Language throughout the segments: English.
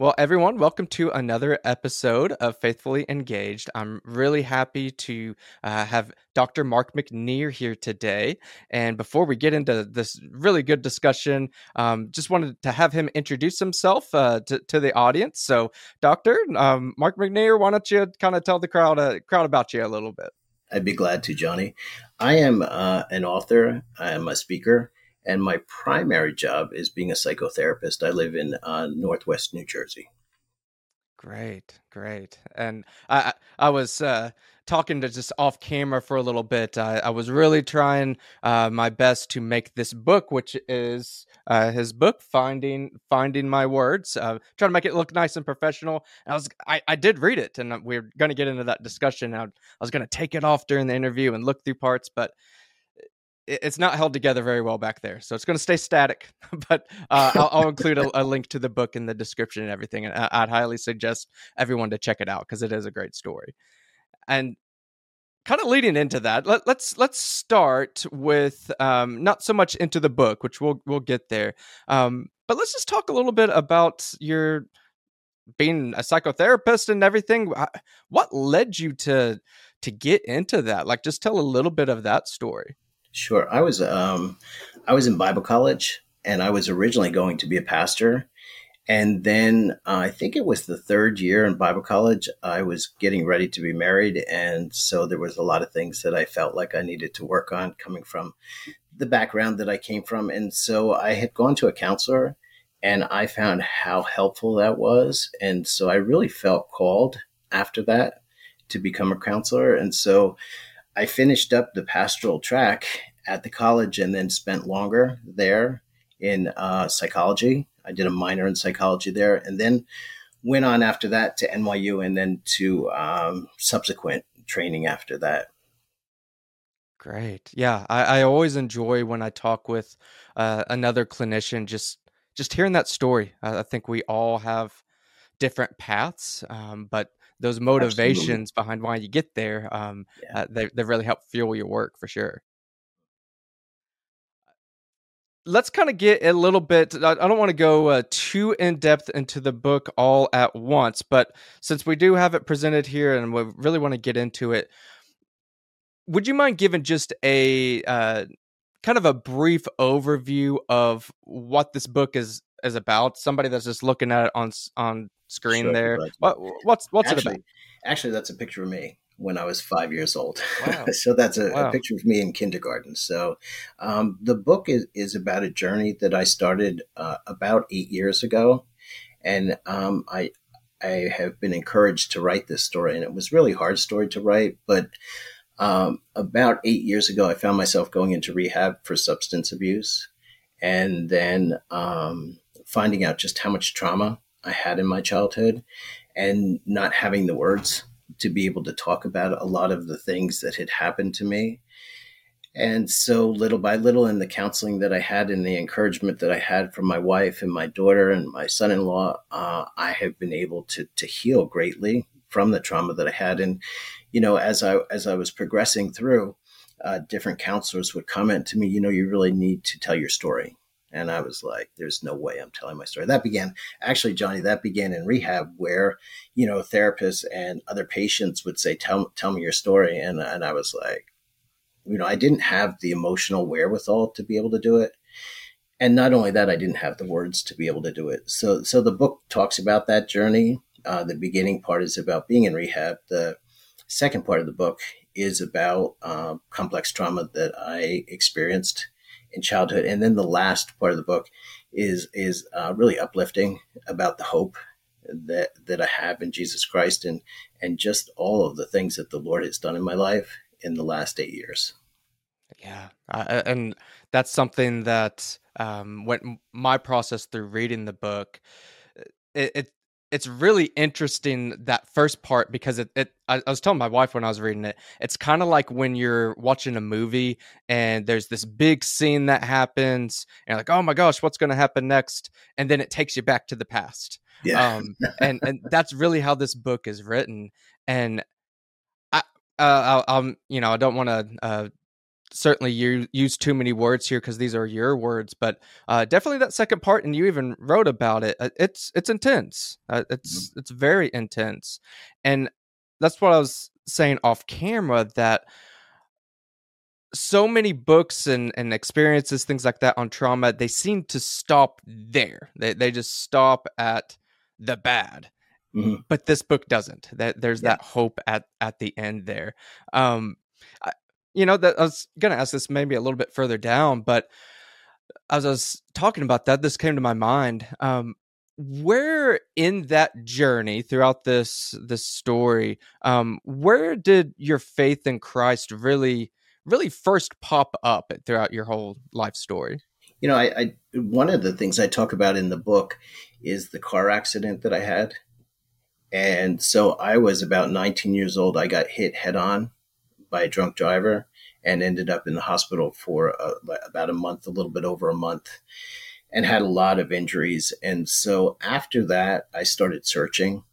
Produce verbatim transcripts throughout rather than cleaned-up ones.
Well, everyone, welcome to another episode of Faithfully Engaged. I'm really happy to uh, have Doctor Mark McNear here today. And before we get into this really good discussion, um, just wanted to have him introduce himself uh, to, to the audience. So, Doctor um, Mark McNear, why don't you kind of tell the crowd uh, crowd about you a little bit? I'd be glad to, Johnny. I am uh, an author. I am a speaker. And my primary job is being a psychotherapist. I live in uh, Northwest New Jersey. Great, great. And I I was uh, talking to just off camera for a little bit. I, I was really trying uh, my best to make this book, which is uh, his book, Finding Finding My Words, uh, trying to make it look nice and professional. And I was I, I did read it, and we we're going to get into that discussion. I, I was going to take it off during the interview and look through parts, but it's not held together very well back there. So it's going to stay static, but uh, I'll, I'll include a, a link to the book in the description and everything. And I, I'd highly suggest everyone to check it out because it is a great story. And kind of leading into that, let, let's let's start with um, not so much into the book, which we'll we'll get there. Um, but let's just talk a little bit about your being a psychotherapist and everything. What led you to to get into that? Like, just tell a little bit of that story. Sure. I was um, I was in Bible college, and I was originally going to be a pastor. And then uh, I think it was the third year in Bible college, I was getting ready to be married. And so there was a lot of things that I felt like I needed to work on coming from the background that I came from. And so I had gone to a counselor, and I found how helpful that was. And so I really felt called after that to become a counselor. And so I finished up the pastoral track at the college and then spent longer there in uh, psychology. I did a minor in psychology there and then went on after that to N Y U and then to um, subsequent training after that. Great. Yeah. I, I always enjoy when I talk with uh, another clinician, just, just hearing that story. Uh, I think we all have different paths, um, but those motivations Absolutely. Behind why you get there, um, yeah. uh, they, they really help fuel your work for sure. Let's kind of get a little bit, I, I don't want to go uh, too in-depth into the book all at once, but since we do have it presented here and we really want to get into it, would you mind giving just a uh, kind of a brief overview of what this book is is about? Somebody that's just looking at it on on screen sure, there. What, what's what's actually, it about? Actually, that's a picture of me when I was five years old. Wow. So that's a, wow. a picture of me in kindergarten. So um, the book is, is about a journey that I started uh, about eight years ago. And um, I I have been encouraged to write this story. And it was really a hard story to write. But um, about eight years ago, I found myself going into rehab for substance abuse. And then um, finding out just how much trauma I had in my childhood and not having the words to be able to talk about a lot of the things that had happened to me. And so little by little in the counseling that I had and the encouragement that I had from my wife and my daughter and my son-in-law, uh, I have been able to to heal greatly from the trauma that I had. And, you know, as I as I was progressing through, uh, different counselors would comment to me, you know, you really need to tell your story. And I was like, there's no way I'm telling my story. That began, actually, Johnny, that began in rehab where, you know, therapists and other patients would say, tell, tell me your story. And, and I was like, you know, I didn't have the emotional wherewithal to be able to do it. And not only that, I didn't have the words to be able to do it. So, so the book talks about that journey. Uh, the beginning part is about being in rehab. The second part of the book is about uh, complex trauma that I experienced in childhood. And then the last part of the book is is uh, really uplifting about the hope that that I have in Jesus Christ and and just all of the things that the Lord has done in my life in the last eight years. Yeah. Uh, and that's something that um, when my process through reading the book, it, it it's really interesting, that first part, because it, it I, I was telling my wife when I was reading it, it's kind of like when you're watching a movie and there's this big scene that happens and you're like, oh my gosh, what's going to happen next? And then it takes you back to the past. Yeah. Um, and, and that's really how this book is written. And I, uh, I, I'm, you know, I don't want to, uh, certainly you use too many words here because these are your words, but uh, definitely that second part, and you even wrote about it. It's it's intense. Uh, it's it's very intense, and that's what I was saying off camera, that so many books and, and experiences, things like that on trauma, they seem to stop there. They they just stop at the bad, mm-hmm. but this book doesn't. That there's yeah. that hope at at the end there. Um, I, you know, that I was going to ask this maybe a little bit further down, but as I was talking about that, this came to my mind. Um, where in that journey throughout this this story, um, where did your faith in Christ really? really first pop up throughout your whole life story? You know, I, I one of the things I talk about in the book is the car accident that I had. And so I was about nineteen years old. I got hit head on by a drunk driver and ended up in the hospital for a, about a month, a little bit over a month, and had a lot of injuries. And so after that, I started searching.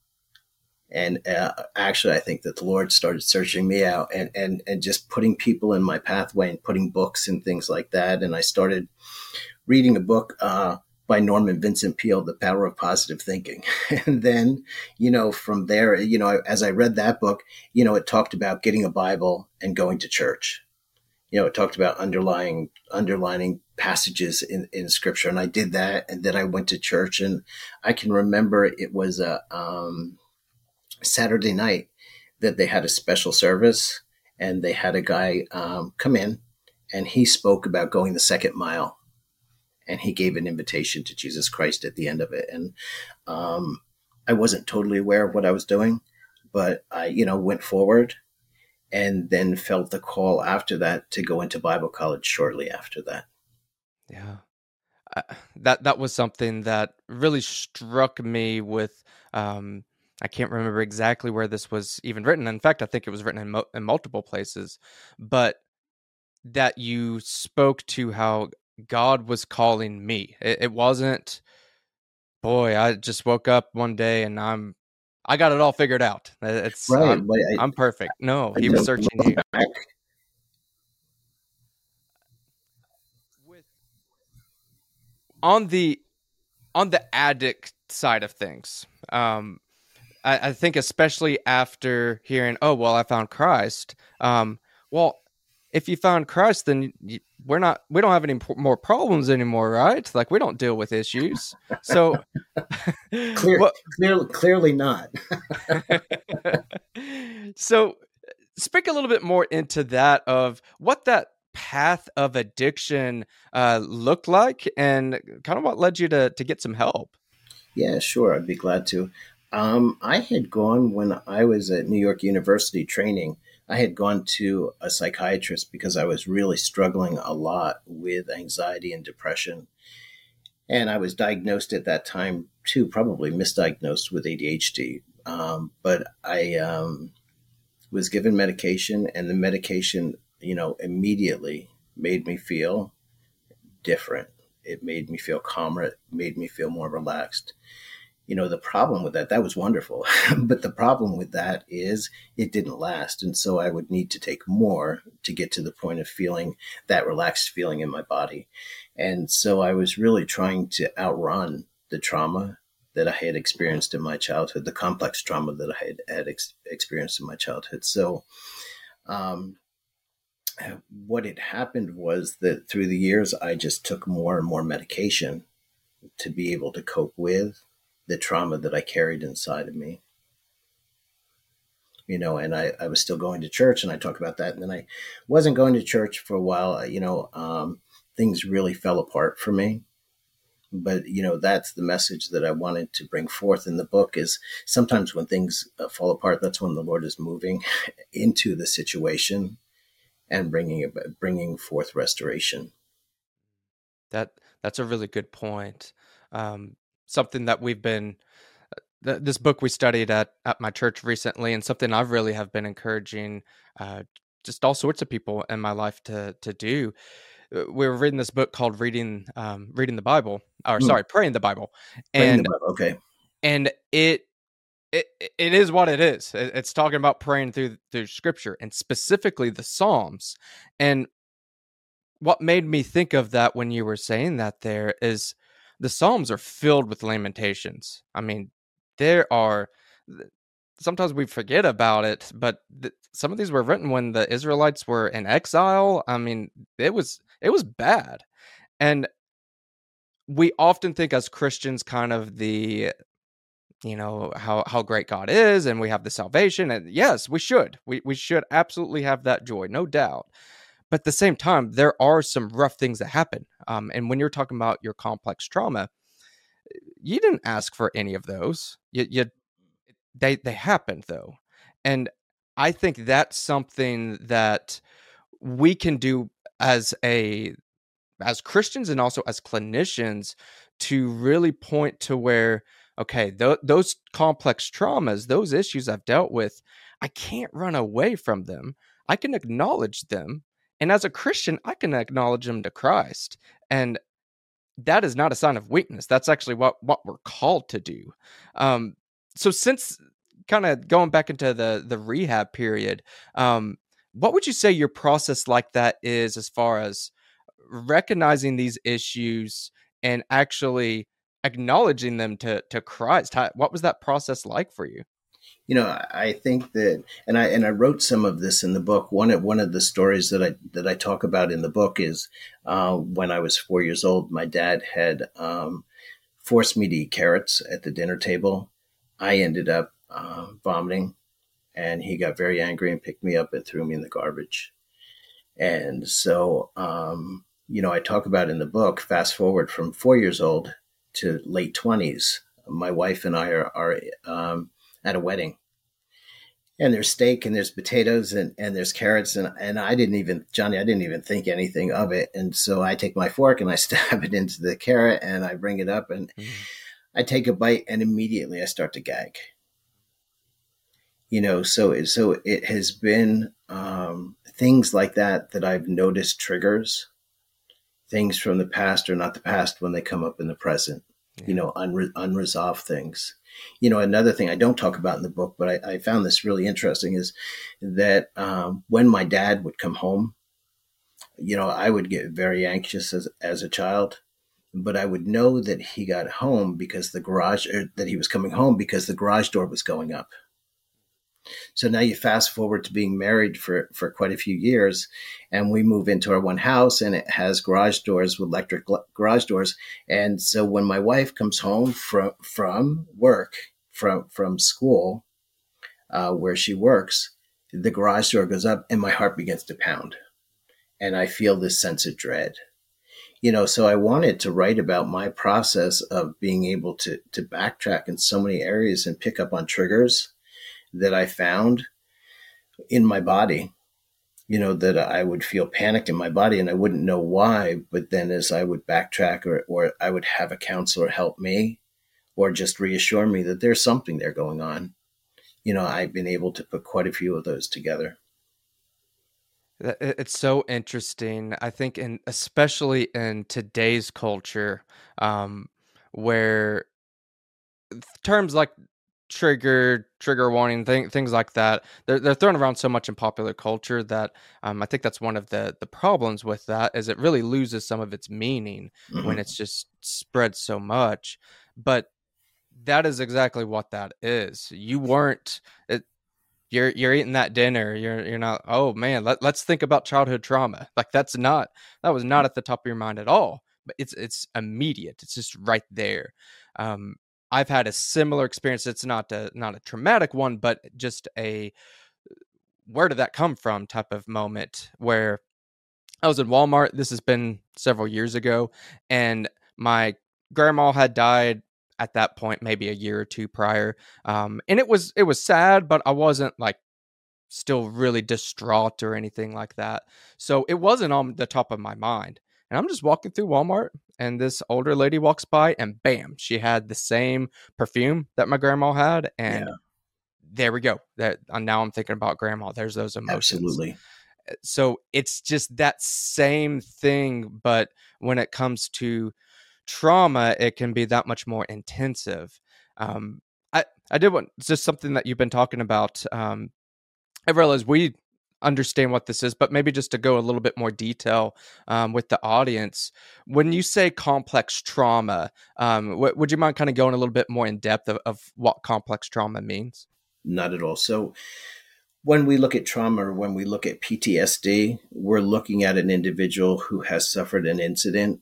And uh, actually, I think that the Lord started searching me out and, and, and just putting people in my pathway and putting books and things like that. And I started reading a book uh, by Norman Vincent Peale, The Power of Positive Thinking. And then, you know, from there, you know, as I read that book, you know, it talked about getting a Bible and going to church. You know, it talked about underlying underlining passages in, in Scripture. And I did that. And then I went to church, and I can remember it was a um, – Saturday night that they had a special service, and they had a guy um, come in, and he spoke about going the second mile, and he gave an invitation to Jesus Christ at the end of it. And um, I wasn't totally aware of what I was doing, but I, you know, went forward and then felt the call after that to go into Bible college shortly after that. Yeah. Uh, that, that was something that really struck me with, um, I can't remember exactly where this was even written. In fact, I think it was written in, mo- in multiple places, but that you spoke to how God was calling me. It, it wasn't, boy, I just woke up one day and I'm, I got it all figured out. It's right, I'm, I, I'm perfect. No, I he was searching you. With, on the, on the addict side of things, um, I think especially after hearing, oh, well, I found Christ. Um, well, if you found Christ, then you, we're not, we don't have any more problems anymore, right? Like, we don't deal with issues. So Clear, well, clearly, clearly not. So speak a little bit more into that, of what that path of addiction uh, looked like, and kind of what led you to, to get some help. Yeah, sure. I'd be glad to. Um, I had gone, when I was at New York University training, I had gone to a psychiatrist because I was really struggling a lot with anxiety and depression. And I was diagnosed at that time too, probably misdiagnosed with A D H D. Um, but I um, was given medication, and the medication, you know, immediately made me feel different. It made me feel calmer. It made me feel more relaxed. You know, the problem with that, that was wonderful. But the problem with that is it didn't last. And so I would need to take more to get to the point of feeling that relaxed feeling in my body. And so I was really trying to outrun the trauma that I had experienced in my childhood, the complex trauma that I had, had ex- experienced in my childhood. So um, what had happened was that through the years, I just took more and more medication to be able to cope with the trauma that I carried inside of me, you know, and I, I was still going to church, and I talk about that. And then I wasn't going to church for a while, you know, um, things really fell apart for me, but you know, that's the message that I wanted to bring forth in the book, is sometimes when things fall apart, that's when the Lord is moving into the situation and bringing, bringing forth restoration. That, that's a really good point. Um, Something that we've been, th- this book we studied at, at my church recently, and something I've really have been encouraging uh, just all sorts of people in my life to to do. We were reading this book called Reading um, Reading the Bible, or hmm. sorry, Praying the Bible, and the Bible. Okay, and it it it is what it is. It, it's talking about praying through through Scripture, and specifically the Psalms, and what made me think of that when you were saying that there is the Psalms are filled with lamentations. I mean, there are, sometimes we forget about it, but th- some of these were written when the Israelites were in exile. I mean, it was, it was bad. And we often think as Christians kind of the, you know, how, how great God is and we have the salvation. And yes, we should. We we should absolutely have that joy, no doubt. But at the same time, there are some rough things that happen. Um, and when you're talking about your complex trauma, you didn't ask for any of those. You, you, they they happened, though. And I think that's something that we can do as a as Christians and also as clinicians to really point to where, okay, th- those complex traumas, those issues I've dealt with, I can't run away from them. I can acknowledge them. And as a Christian, I can acknowledge them to Christ. And that is not a sign of weakness. That's actually what, what we're called to do. Um, so since kind of going back into the, the rehab period, um, what would you say your process like that is as far as recognizing these issues and actually acknowledging them to, to Christ? How, what was that process like for you? You know, I think that, and I and I wrote some of this in the book. One of one of the stories that I that I talk about in the book is uh, when I was four years old, my dad had um, forced me to eat carrots at the dinner table. I ended up uh, vomiting, and he got very angry and picked me up and threw me in the garbage. And so, um, you know, I talk about in the book. Fast forward from four years old to late twenties, my wife and I are are. Um, at a wedding, and there's steak and there's potatoes and, and there's carrots. And, and I didn't even, Johnny, I didn't even think anything of it. And so I take my fork and I stab it into the carrot and I bring it up and mm. I take a bite and immediately I start to gag, you know? So it, so it has been um, things like that, that I've noticed triggers things from the past or not the past when they come up in the present, yeah. you know, unre- unresolved things. You know, another thing I don't talk about in the book, but I, I found this really interesting is that um, when my dad would come home, you know, I would get very anxious as, as a child, but I would know that he got home because the garage or that he was coming home because the garage door was going up. So now you fast forward to being married for, for quite a few years, and we move into our one house, and it has garage doors with electric garage doors. And so when my wife comes home from from work, from from school, uh, where she works, the garage door goes up, and my heart begins to pound, and I feel this sense of dread. You know, so I wanted to write about my process of being able to to backtrack in so many areas and pick up on triggers that I found in my body, you know, that I would feel panicked in my body and I wouldn't know why, but then as I would backtrack or, or I would have a counselor help me or just reassure me that there's something there going on. You know, I've been able to put quite a few of those together. It's so interesting. I think, in, especially in today's culture, um, where terms like trigger, trigger warning, thing, things like that. They're, they're thrown around so much in popular culture that um, I think that's one of the, the problems with that is it really loses some of its meaning mm-hmm. when it's just spread so much. But that is exactly what that is. You weren't, it, you're you're eating that dinner. You're you're not, oh man, let, let's think about childhood trauma. Like that's not, that was not at the top of your mind at all. But it's, it's immediate. It's just right there. Um, I've had a similar experience. It's not a, not a traumatic one, but just a where did that come from type of moment where I was in Walmart. This has been several years ago, and my grandma had died at that point, maybe a year or two prior. Um, and it was it was sad, but I wasn't like still really distraught or anything like that. So it wasn't on the top of my mind. And I'm just walking through Walmart, and this older lady walks by, and bam, she had the same perfume that my grandma had. And yeah. there we go. That now I'm thinking about grandma. There's those emotions. Absolutely. So it's just that same thing. But when it comes to trauma, it can be that much more intensive. Um, I, I did want just something that you've been talking about. Um, I realized we understand what this is, but maybe just to go a little bit more detail um, with the audience, when you say complex trauma, um, w- would you mind kind of going a little bit more in depth of, of what complex trauma means? Not at all. So when we look at trauma, when we look at P T S D, we're looking at an individual who has suffered an incident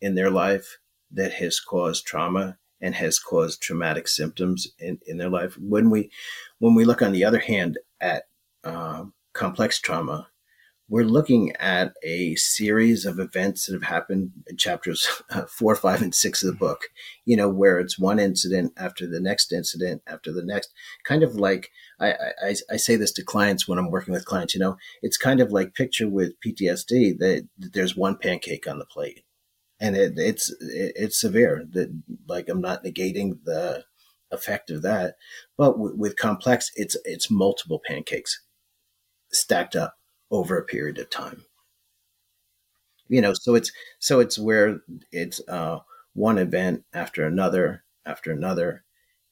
in their life that has caused trauma and has caused traumatic symptoms in, in their life. When we when we look, on the other hand, at uh, complex trauma, we're looking at a series of events that have happened in chapters uh, four, five, and six of the book, you know, where it's one incident after the next incident after the next, kind of like, I, I, I say this to clients when I'm working with clients, you know, it's kind of like picture with P T S D that, that there's one pancake on the plate. And it, it's it, it's severe. That, like, I'm not negating the effect of that, but w- with complex, it's it's multiple pancakes stacked up over a period of time. You know, so it's so it's where it's uh, one event after another after another,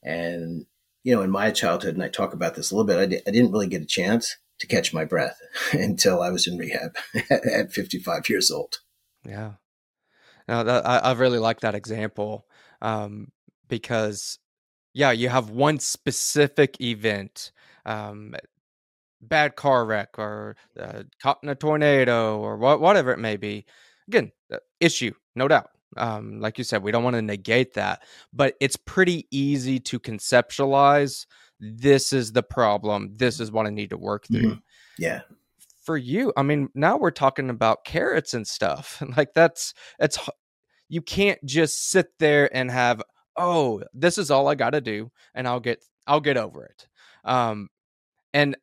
and you know, in my childhood, and I talk about this a little bit, I, di- I didn't really get a chance to catch my breath until I was in rehab at fifty-five years old. Yeah. Now, that, I, I really like that example um, because, yeah, you have one specific event, um, bad car wreck or uh, caught in a tornado or wh- whatever it may be. Again, issue, no doubt. Um, like you said, we don't want to negate that, but it's pretty easy to conceptualize. This is the problem. This is what I need to work through. Mm-hmm. Yeah. For you, I mean, now we're talking about carrots and stuff. Like that's, it's, you can't just sit there and have, oh, this is all I got to do and I'll get, I'll get over it. Um, and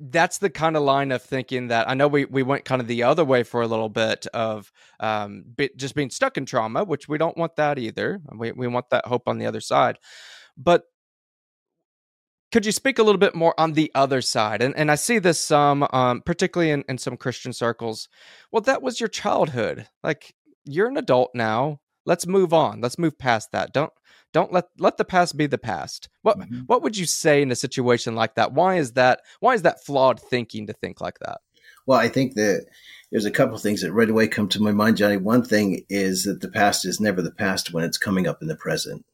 that's the kind of line of thinking that I know we, we went kind of the other way for a little bit of um, bit, just being stuck in trauma, which we don't want that either. We we want that hope on the other side, but could you speak a little bit more on the other side? And and I see this some, um, um, particularly in, in some Christian circles. Well, that was your childhood. Like, you're an adult now. Let's move on. Let's move past that. Don't don't let let the past be the past. What mm-hmm. what would you say in a situation like that? Why is that? Why is that flawed thinking to think like that? Well, I think that there's a couple of things that right away come to my mind, Johnny. One thing is that the past is never the past when it's coming up in the present.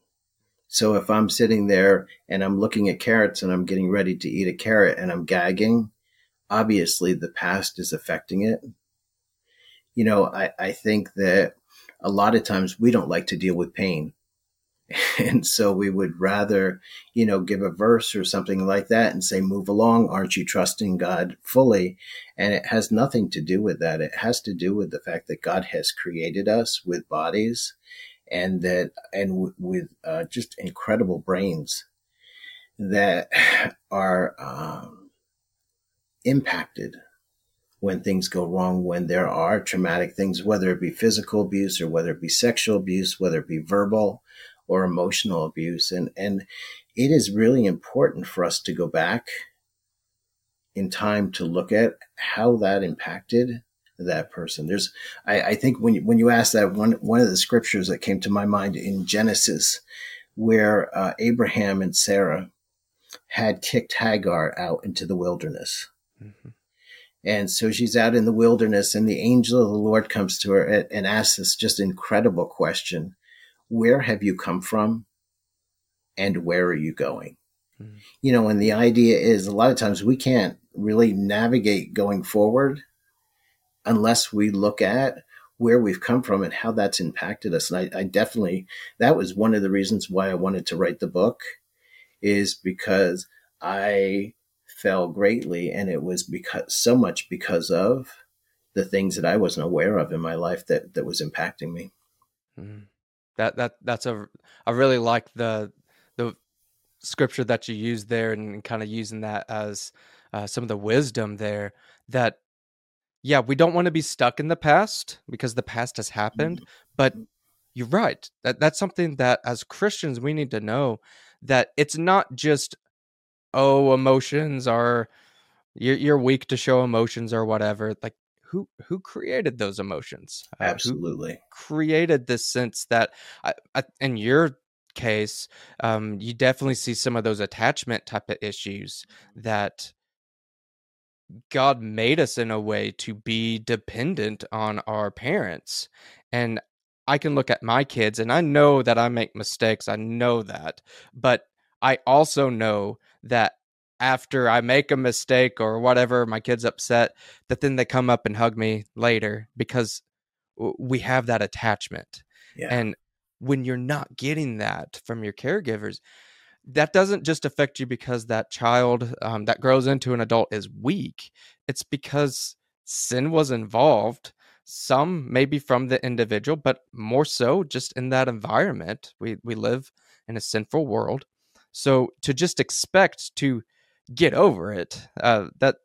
So if I'm sitting there and I'm looking at carrots and I'm getting ready to eat a carrot and I'm gagging, obviously the past is affecting it. You know, I, I think that a lot of times we don't like to deal with pain. And so we would rather, you know, give a verse or something like that and say, move along. Aren't you trusting God fully? And it has nothing to do with that. It has to do with the fact that God has created us with bodies and that, and w- with uh, just incredible brains that are um, impacted when things go wrong, when there are traumatic things, whether it be physical abuse or whether it be sexual abuse, whether it be verbal or emotional abuse. And, and it is really important for us to go back in time to look at how that impacted that person. There's, I, I think when you, when you ask that, one, one of the scriptures that came to my mind in Genesis, where uh, Abraham and Sarah had kicked Hagar out into the wilderness. Mm-hmm. And so she's out in the wilderness and the angel of the Lord comes to her and, and asks this just incredible question. Where have you come from? And where are you going? Mm-hmm. You know, and the idea is a lot of times we can't really navigate going forward unless we look at where we've come from and how that's impacted us. And I, I definitely, that was one of the reasons why I wanted to write the book, is because I fell greatly. And it was because so much because of the things that I wasn't aware of in my life that, that was impacting me. Mm. That, that, that's a, I really like the, the scripture that you used there and kind of using that as uh, some of the wisdom there that, yeah, we don't want to be stuck in the past because the past has happened, but you're right. That that's something that as Christians, we need to know that it's not just, oh, emotions are, you're, you're weak to show emotions or whatever. Like who, who created those emotions? Absolutely. Uh, created this sense that I, I, in your case, um, you definitely see some of those attachment type of issues that God made us in a way to be dependent on our parents. And I can look at my kids and I know that I make mistakes. I know that. But I also know that after I make a mistake or whatever, my kid's upset, that then they come up and hug me later because we have that attachment. Yeah. And when you're not getting that from your caregivers, that doesn't just affect you because that child um, that grows into an adult is weak. It's because sin was involved, some maybe from the individual, but more so just in that environment. We we live in a sinful world. So to just expect to get over it, uh, that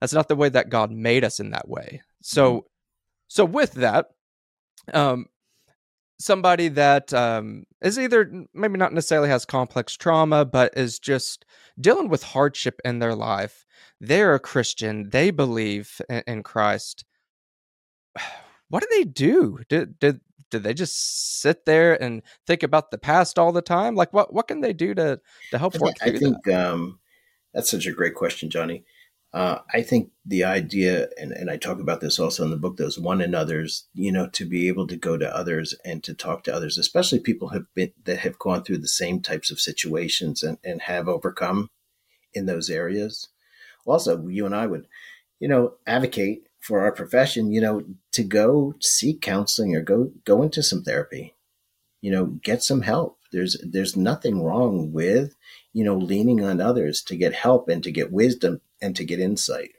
that's not the way that God made us in that way. So, so with that, um, somebody that um, is either maybe not necessarily has complex trauma, but is just dealing with hardship in their life, they're a Christian, they believe in, in Christ. What do they do? Did, did, did they just sit there and think about the past all the time? Like what, what can they do to, to help work through that? I think um, that's such a great question, Johnny. Uh, I think the idea, and, and I talk about this also in the book, those one and others, you know, to be able to go to others and to talk to others, especially people have been, that have gone through the same types of situations and, and have overcome in those areas. Also, you and I would, you know, advocate for our profession, you know, to go seek counseling or go, go into some therapy, you know, get some help. There's, there's nothing wrong with, you know, leaning on others to get help and to get wisdom and to get insight.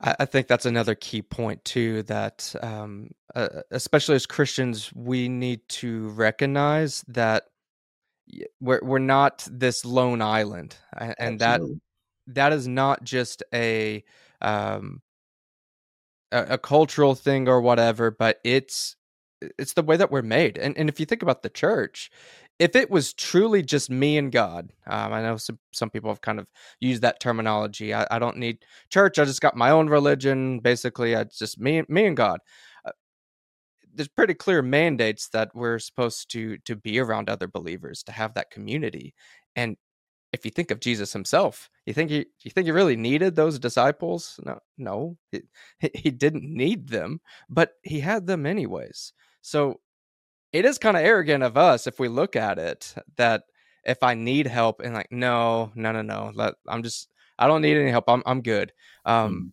I think that's another key point too, that um, uh, especially as Christians, we need to recognize that we're we're not this lone island, and Absolutely. that that is not just a, um, a a cultural thing or whatever, but it's it's the way that we're made. And and if you think about the church, if it was truly just me and God, um, I know some, some people have kind of used that terminology. I, I don't need church. I just got my own religion. Basically, it's just me, me and God. Uh, there's pretty clear mandates that we're supposed to to be around other believers, to have that community. And if you think of Jesus himself, you think he you think he really needed those disciples? No, no, he, he didn't need them, but he had them anyways. So it is kind of arrogant of us if we look at it, that if I need help and like, no, no, no, no, let, I'm just, I don't need any help. I'm I'm good. Um,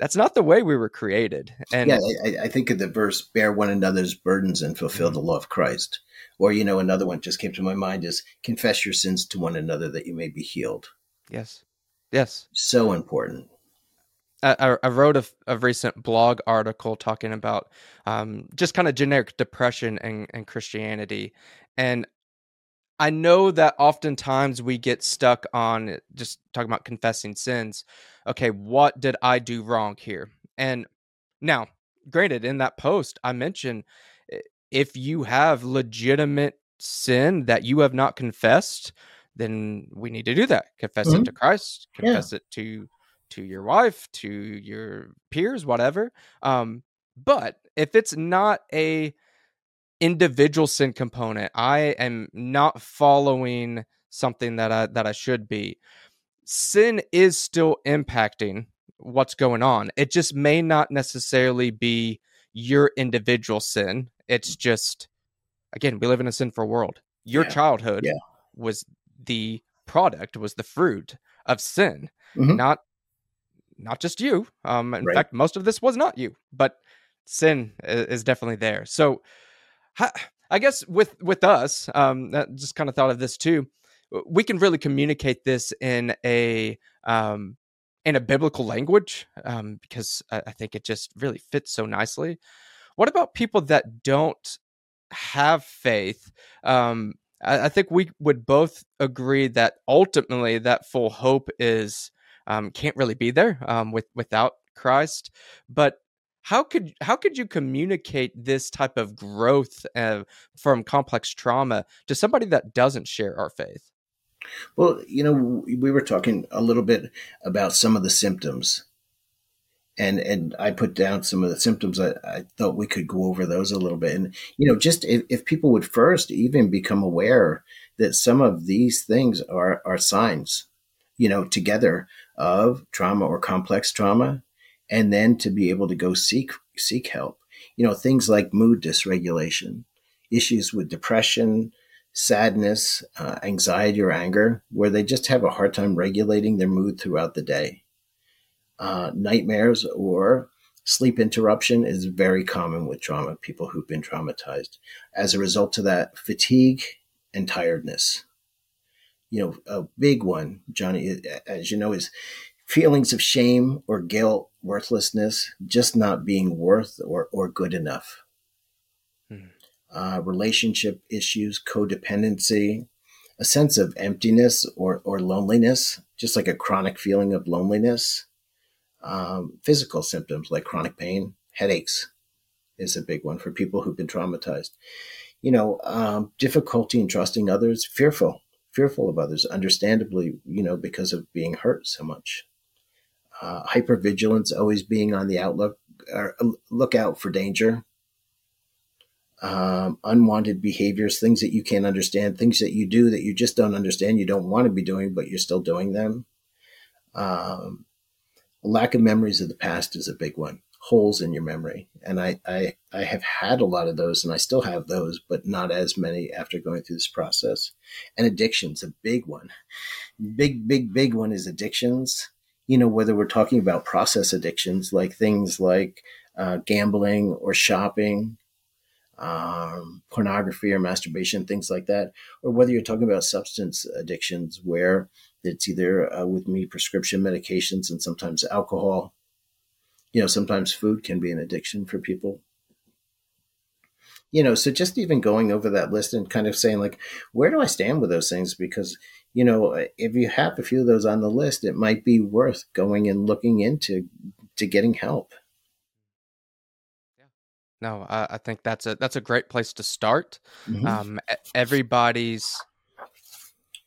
that's not the way we were created. And yeah, I, I think of the verse, bear one another's burdens and fulfill mm-hmm. the law of Christ. Or, you know, another one just came to my mind is confess your sins to one another that you may be healed. Yes. Yes. So important. I, I wrote a, a recent blog article talking about um, just kind of generic depression and, and Christianity. And I know that oftentimes we get stuck on just talking about confessing sins. Okay, what did I do wrong here? And now, granted, in that post, I mentioned if you have legitimate sin that you have not confessed, then we need to do that. Confess mm-hmm. it to Christ, confess yeah. it to to your wife, to your peers, whatever. Um, but if it's not a individual sin component, I am not following something that I, that I should be. Sin is still impacting what's going on. It just may not necessarily be your individual sin. It's just, again, we live in a sinful world. Your yeah. childhood yeah. was the product, was the fruit of sin, mm-hmm. not Not just you. Um, in right. fact, most of this was not you, but sin is definitely there. So I guess with, with us, um, that just kind of thought of this too. We can really communicate this in a, um, in a biblical language, um, because I, I think it just really fits so nicely. What about people that don't have faith? Um, I, I think we would both agree that ultimately that full hope is, Um, can't really be there um, with without Christ. But how could how could you communicate this type of growth uh, from complex trauma to somebody that doesn't share our faith? Well, you know, we were talking a little bit about some of the symptoms, and and I put down some of the symptoms. I, I thought we could go over those a little bit, and you know, just if, if people would first even become aware that some of these things are are signs, you know, together of trauma or complex trauma, and then to be able to go seek seek help. You know, things like mood dysregulation, issues with depression, sadness, uh, anxiety or anger, where they just have a hard time regulating their mood throughout the day. Uh, nightmares or sleep interruption is very common with trauma, people who've been traumatized. As a result of that, fatigue and tiredness. You know, a big one, Johnny, as you know, is feelings of shame or guilt, worthlessness, just not being worth or, or good enough. Hmm. Uh, relationship issues, codependency, a sense of emptiness or, or loneliness, just like a chronic feeling of loneliness. Um, physical symptoms like chronic pain, headaches is a big one for people who've been traumatized. You know, um, difficulty in trusting others, fearful, fearful of others, understandably, you know, because of being hurt so much. Uh, hypervigilance, always being on the outlook or lookout for danger. Um, unwanted behaviors, things that you can't understand, things that you do that you just don't understand, you don't want to be doing, but you're still doing them. Um, Lack of memories of the past is a big one. Holes in your memory. And I, I, I have had a lot of those, and I still have those, but not as many after going through this process. And addiction's a big one. Big, big, big one is addictions. You know, whether we're talking about process addictions, like things like uh, gambling or shopping, um, pornography or masturbation, things like that, or whether you're talking about substance addictions where it's either uh, with me, prescription medications and sometimes alcohol. You know, sometimes food can be an addiction for people. You know, so just even going over that list and kind of saying, like, where do I stand with those things? Because, you know, if you have a few of those on the list, it might be worth going and looking into to getting help. Yeah. No, I, I think that's a that's a great place to start. Mm-hmm. Um, everybody's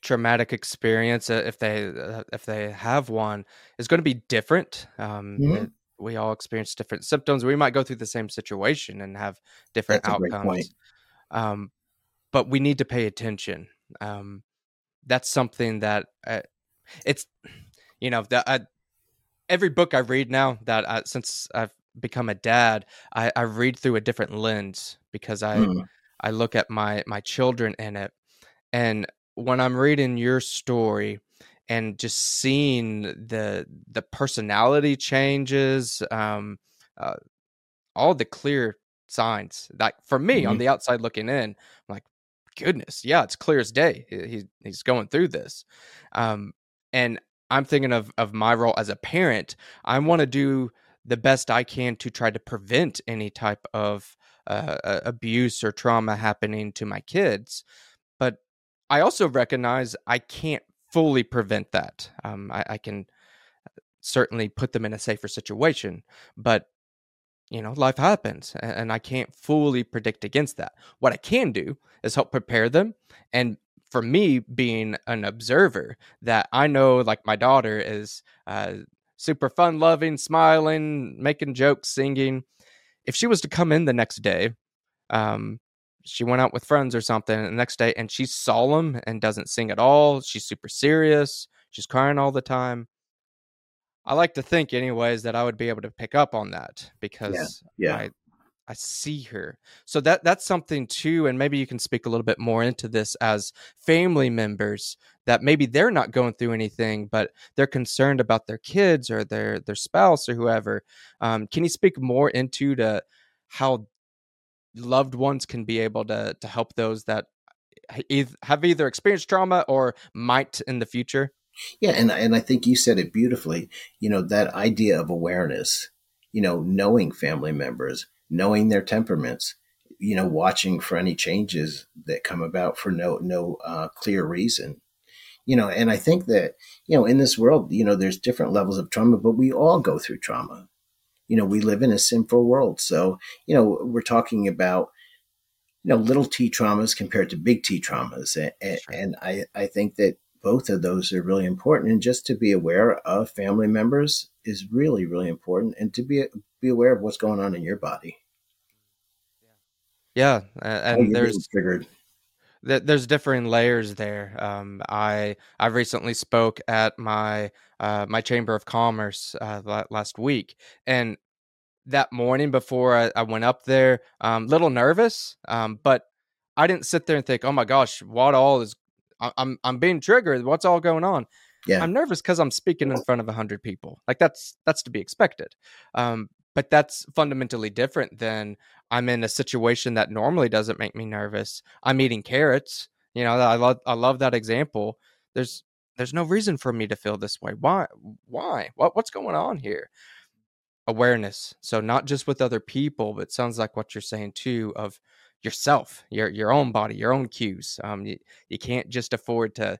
traumatic experience, uh, if they uh, if they have one, is going to be different. Um, mm-hmm. it, we all experience different symptoms. We might go through the same situation and have different that's outcomes. Um, but we need to pay attention. Um, that's something that I, it's you know that I, every book I read now that I, since I've become a dad, I, I read through a different lens because I mm. I look at my my children in it. And when I'm reading your story and just seeing the the personality changes, um, uh, all the clear signs, like for me mm-hmm. on the outside looking in, I'm like, goodness, yeah, it's clear as day. He, he he's going through this, um, and I'm thinking of of my role as a parent. I want to do the best I can to try to prevent any type of uh, abuse or trauma happening to my kids, but I also recognize I can't fully prevent that. Um, I, I can certainly put them in a safer situation, but you know, life happens, and, and I can't fully predict against that. What I can do is help prepare them. And for me, being an observer, that I know, like my daughter is uh, super fun-loving, smiling, making jokes, singing. If she was to come in the next day, um, she went out with friends or something the next day and she's solemn and doesn't sing at all. She's super serious. She's crying all the time. I like to think anyways that I would be able to pick up on that because yeah, yeah. I, I see her. So that that's something too. And maybe you can speak a little bit more into this as family members that maybe they're not going through anything, but they're concerned about their kids or their, their spouse or whoever. Um, can you speak more into the, how loved ones can be able to to help those that have either experienced trauma or might in the future? Yeah. And, and I think you said it beautifully, you know, that idea of awareness, you know, knowing family members, knowing their temperaments, you know, watching for any changes that come about for no, no uh, clear reason, you know, and I think that, you know, in this world, you know, there's different levels of trauma, but we all go through trauma. You know, we live in a sinful world. So, you know, we're talking about, you know, little T traumas compared to big T traumas. And, and, and I, I think that both of those are really important. And just to be aware of family members is really, really important. And to be be aware of what's going on in your body. Yeah. Uh, and there's triggered. there's differing layers there. Um, I I recently spoke at my uh, my Chamber of Commerce uh, last week, and that morning before I, I went up there, a um, little nervous, um, but I didn't sit there and think, "Oh my gosh, what all is? I, I'm I'm being triggered. What's all going on?" Yeah. I'm nervous because I'm speaking in front of a hundred people. Like that's that's to be expected. Um, But that's fundamentally different than I'm in a situation that normally doesn't make me nervous. I'm eating carrots. You know, I love I love that example. There's there's no reason for me to feel this way. Why? Why? What what's going on here? Awareness. So not just with other people, but it sounds like what you're saying too of yourself, your your own body, your own cues. Um, you, you can't just afford to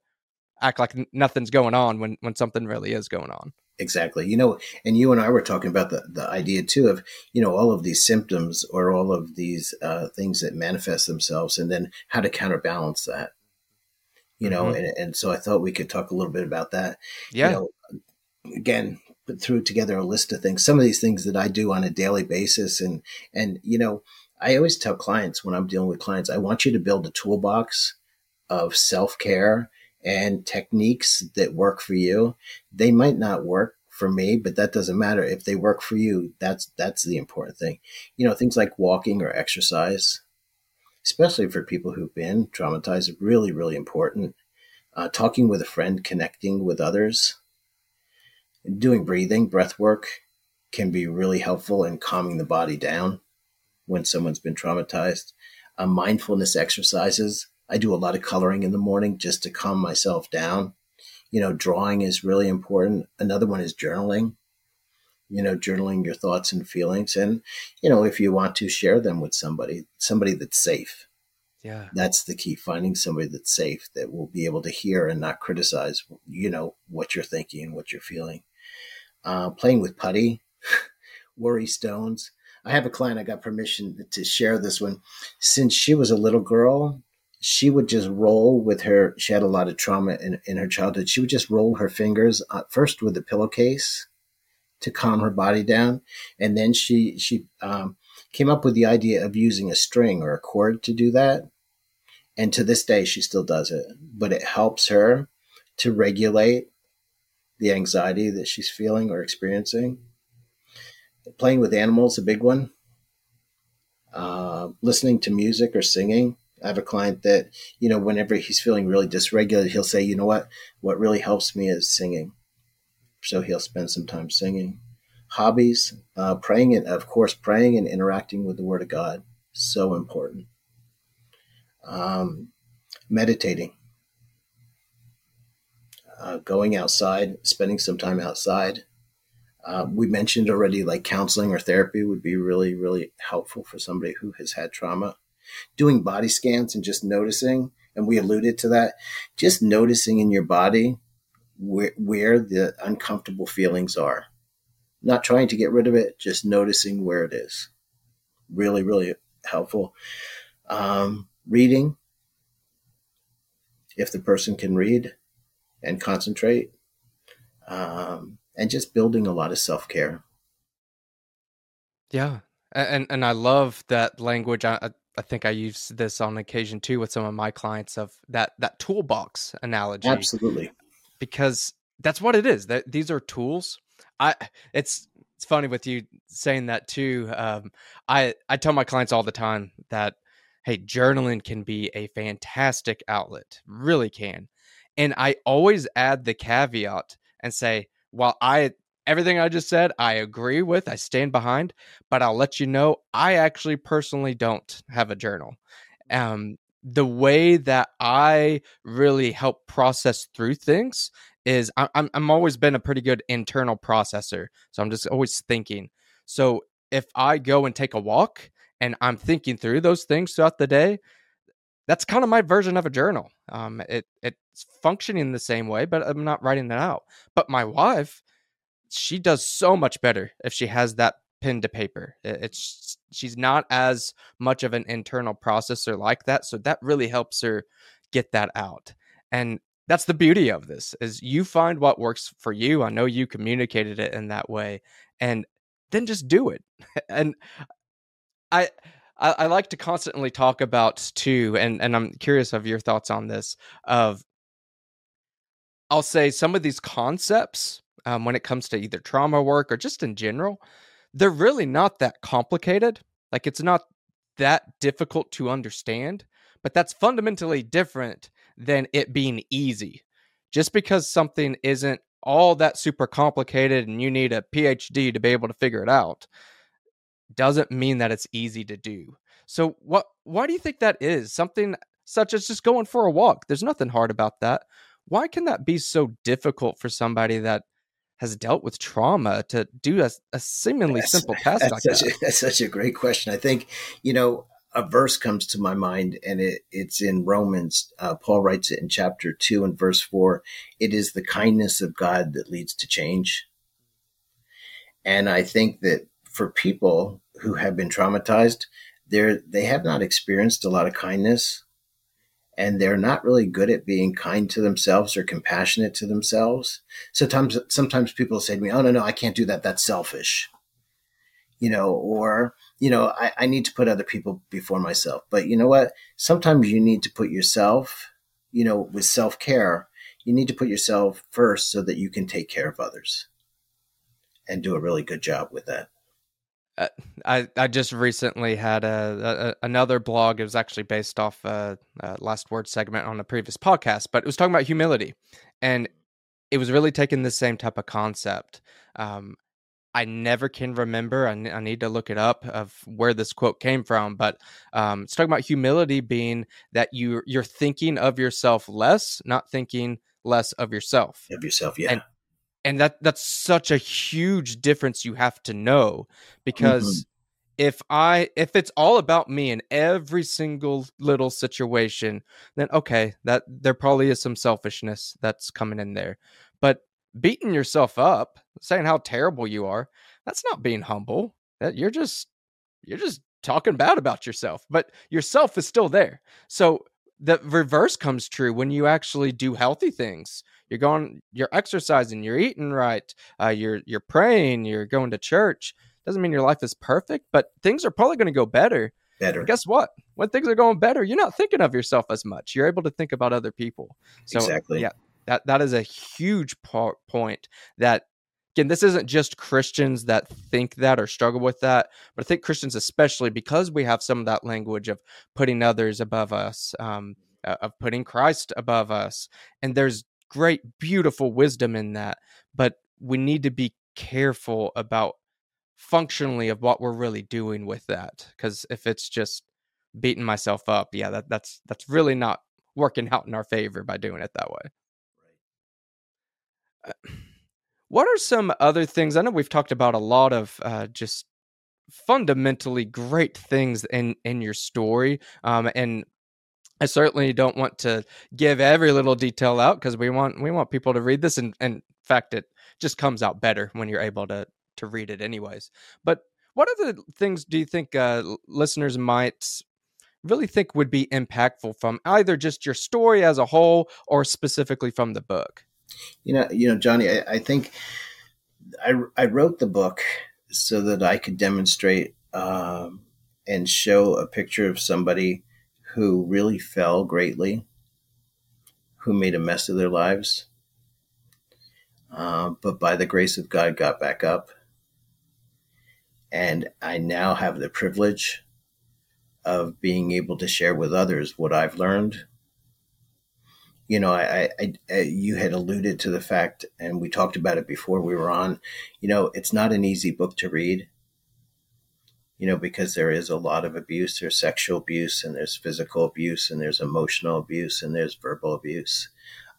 act like nothing's going on when when something really is going on. Exactly. You know, and you and I were talking about the, the idea, too, of, you know, all of these symptoms or all of these uh, things that manifest themselves and then how to counterbalance that, you know, mm-hmm. and, and so I thought we could talk a little bit about that. Yeah. You know, again, put through together a list of things, some of these things that I do on a daily basis. And, and, you know, I always tell clients when I'm dealing with clients, I want you to build a toolbox of self-care and techniques that work for you. They might not work for me, but that doesn't matter. If they work for you, that's that's the important thing. You know, things like walking or exercise, especially for people who've been traumatized, really, really important. Uh, talking with a friend, connecting with others, doing breathing, breath work can be really helpful in calming the body down when someone's been traumatized. Uh, mindfulness exercises. I do a lot of coloring in the morning just to calm myself down. You know, drawing is really important. Another one is journaling, you know, journaling your thoughts and feelings. And, you know, if you want to share them with somebody, somebody that's safe. Yeah. That's the key, finding somebody that's safe, that will be able to hear and not criticize, you know, what you're thinking and what you're feeling. Uh, playing with putty, worry stones. I have a client, I got permission to share this one. Since she was a little girl, she would just roll with her. She had a lot of trauma in, in her childhood. She would just roll her fingers uh, first with a pillowcase to calm her body down. And then she, she um, came up with the idea of using a string or a cord to do that. And to this day, she still does it, but it helps her to regulate the anxiety that she's feeling or experiencing. Playing with animals, a big one. Uh, listening to music or singing. I have a client that, you know, whenever he's feeling really dysregulated, he'll say, you know what, what really helps me is singing. So he'll spend some time singing. Hobbies, uh, praying, and of course, praying and interacting with the Word of God. So important. Um, meditating. Uh, going outside, spending some time outside. Uh, we mentioned already like counseling or therapy would be really, really helpful for somebody who has had trauma. Doing body scans and just noticing, and we alluded to that, just noticing in your body where, where the uncomfortable feelings are. Not trying to get rid of it, just noticing where it is. Really, really helpful. Um, reading, if the person can read and concentrate, um, and just building a lot of self-care. Yeah, and and I love that language. I, I... I think I use this on occasion too with some of my clients of that that toolbox analogy. Absolutely, because that's what it is. That these are tools. I it's it's funny with you saying that too. Um, I I tell my clients all the time that hey, journaling can be a fantastic outlet, really can, and I always add the caveat and say, while I everything I just said, I agree with, I stand behind, but I'll let you know, I actually personally don't have a journal. Um, the way that I really help process through things is I, I'm, I'm always been a pretty good internal processor. So I'm just always thinking. So if I go and take a walk and I'm thinking through those things throughout the day, that's kind of my version of a journal. Um, it it's functioning the same way, but I'm not writing it out. But my wife, she does so much better if she has that pen to paper. It's she's not as much of an internal processor like that, so that really helps her get that out. And that's the beauty of this is you find what works for you. I know you communicated it in that way, and then just do it. And I I, I like to constantly talk about too, and, and I'm curious of your thoughts on this, of I'll say some of these concepts um, when it comes to either trauma work or just in general, they're really not that complicated. Like it's not that difficult to understand, but that's fundamentally different than it being easy. Just because something isn't all that super complicated and you need a P H D to be able to figure it out doesn't mean that it's easy to do. So what, why do you think that is? Something such as just going for a walk. There's nothing hard about that. Why can that be so difficult for somebody that has dealt with trauma to do a, a seemingly that's, simple task that's like such that? A, that's such a great question. I think, you know, a verse comes to my mind, and it, it's in Romans. Uh, Paul writes it in chapter two and verse four. It is the kindness of God that leads to change. And I think that for people who have been traumatized, they're, they have not experienced a lot of kindness, and they're not really good at being kind to themselves or compassionate to themselves. Sometimes, sometimes people say to me, oh, no, no, I can't do that. That's selfish. You know, or, you know, I, I need to put other people before myself. But you know what? Sometimes you need to put yourself, you know, with self-care, you need to put yourself first so that you can take care of others and do a really good job with that. Uh, I, I just recently had a, a another blog. It was actually based off a, a last word segment on a previous podcast, but it was talking about humility. And it was really taking the same type of concept. Um, I never can remember. I, n- I need to look it up of where this quote came from, but um, it's talking about humility being that you you're thinking of yourself less, not thinking less of yourself. Of yourself, yeah. And, and that that's such a huge difference you have to know, because mm-hmm. if I if it's all about me in every single little situation, then okay, that there probably is some selfishness that's coming in there, but beating yourself up, saying how terrible you are, that's not being humble. That you're just you're just talking bad about yourself, but yourself is still there. So the reverse comes true when you actually do healthy things. You're going, you're exercising, you're eating right, uh, you're you're praying, you're going to church. Doesn't mean your life is perfect, but things are probably going to go better. Better. And guess what? When things are going better, you're not thinking of yourself as much. You're able to think about other people. So, exactly. Yeah. That that is a huge part, point that, again, this isn't just Christians that think that or struggle with that, but I think Christians especially, because we have some of that language of putting others above us, um, of putting Christ above us. And there's great, beautiful wisdom in that, but we need to be careful about functionally of what we're really doing with that. Because if it's just beating myself up, yeah, that, that's that's really not working out in our favor by doing it that way. What are some other things? I know we've talked about a lot of uh, just fundamentally great things in, in your story. Um, and I certainly don't want to give every little detail out because we want we want people to read this. And, and in fact, it just comes out better when you're able to to read it anyways. But what other things do you think uh, listeners might really think would be impactful from either just your story as a whole or specifically from the book? You know, you know, Johnny, I, I think I, I wrote the book so that I could demonstrate um, and show a picture of somebody who really fell greatly, who made a mess of their lives, uh, but by the grace of God got back up. And I now have the privilege of being able to share with others what I've learned. You know, I, I, I, you had alluded to the fact, and we talked about it before we were on, you know, it's not an easy book to read, you know, because there is a lot of abuse. There's sexual abuse, and there's physical abuse, and there's emotional abuse, and there's verbal abuse.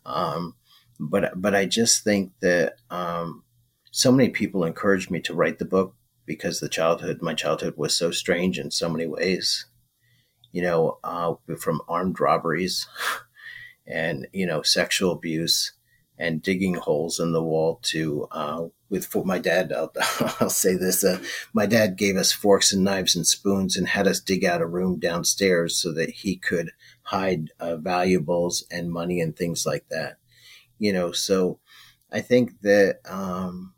Um, but, but I just think that um, so many people encouraged me to write the book because the childhood, my childhood was so strange in so many ways, you know, uh, from armed robberies and, you know, sexual abuse and digging holes in the wall to, uh, with for my dad, I'll, I'll say this, uh, my dad gave us forks and knives and spoons and had us dig out a room downstairs so that he could hide uh, valuables and money and things like that. You know, so I think that um,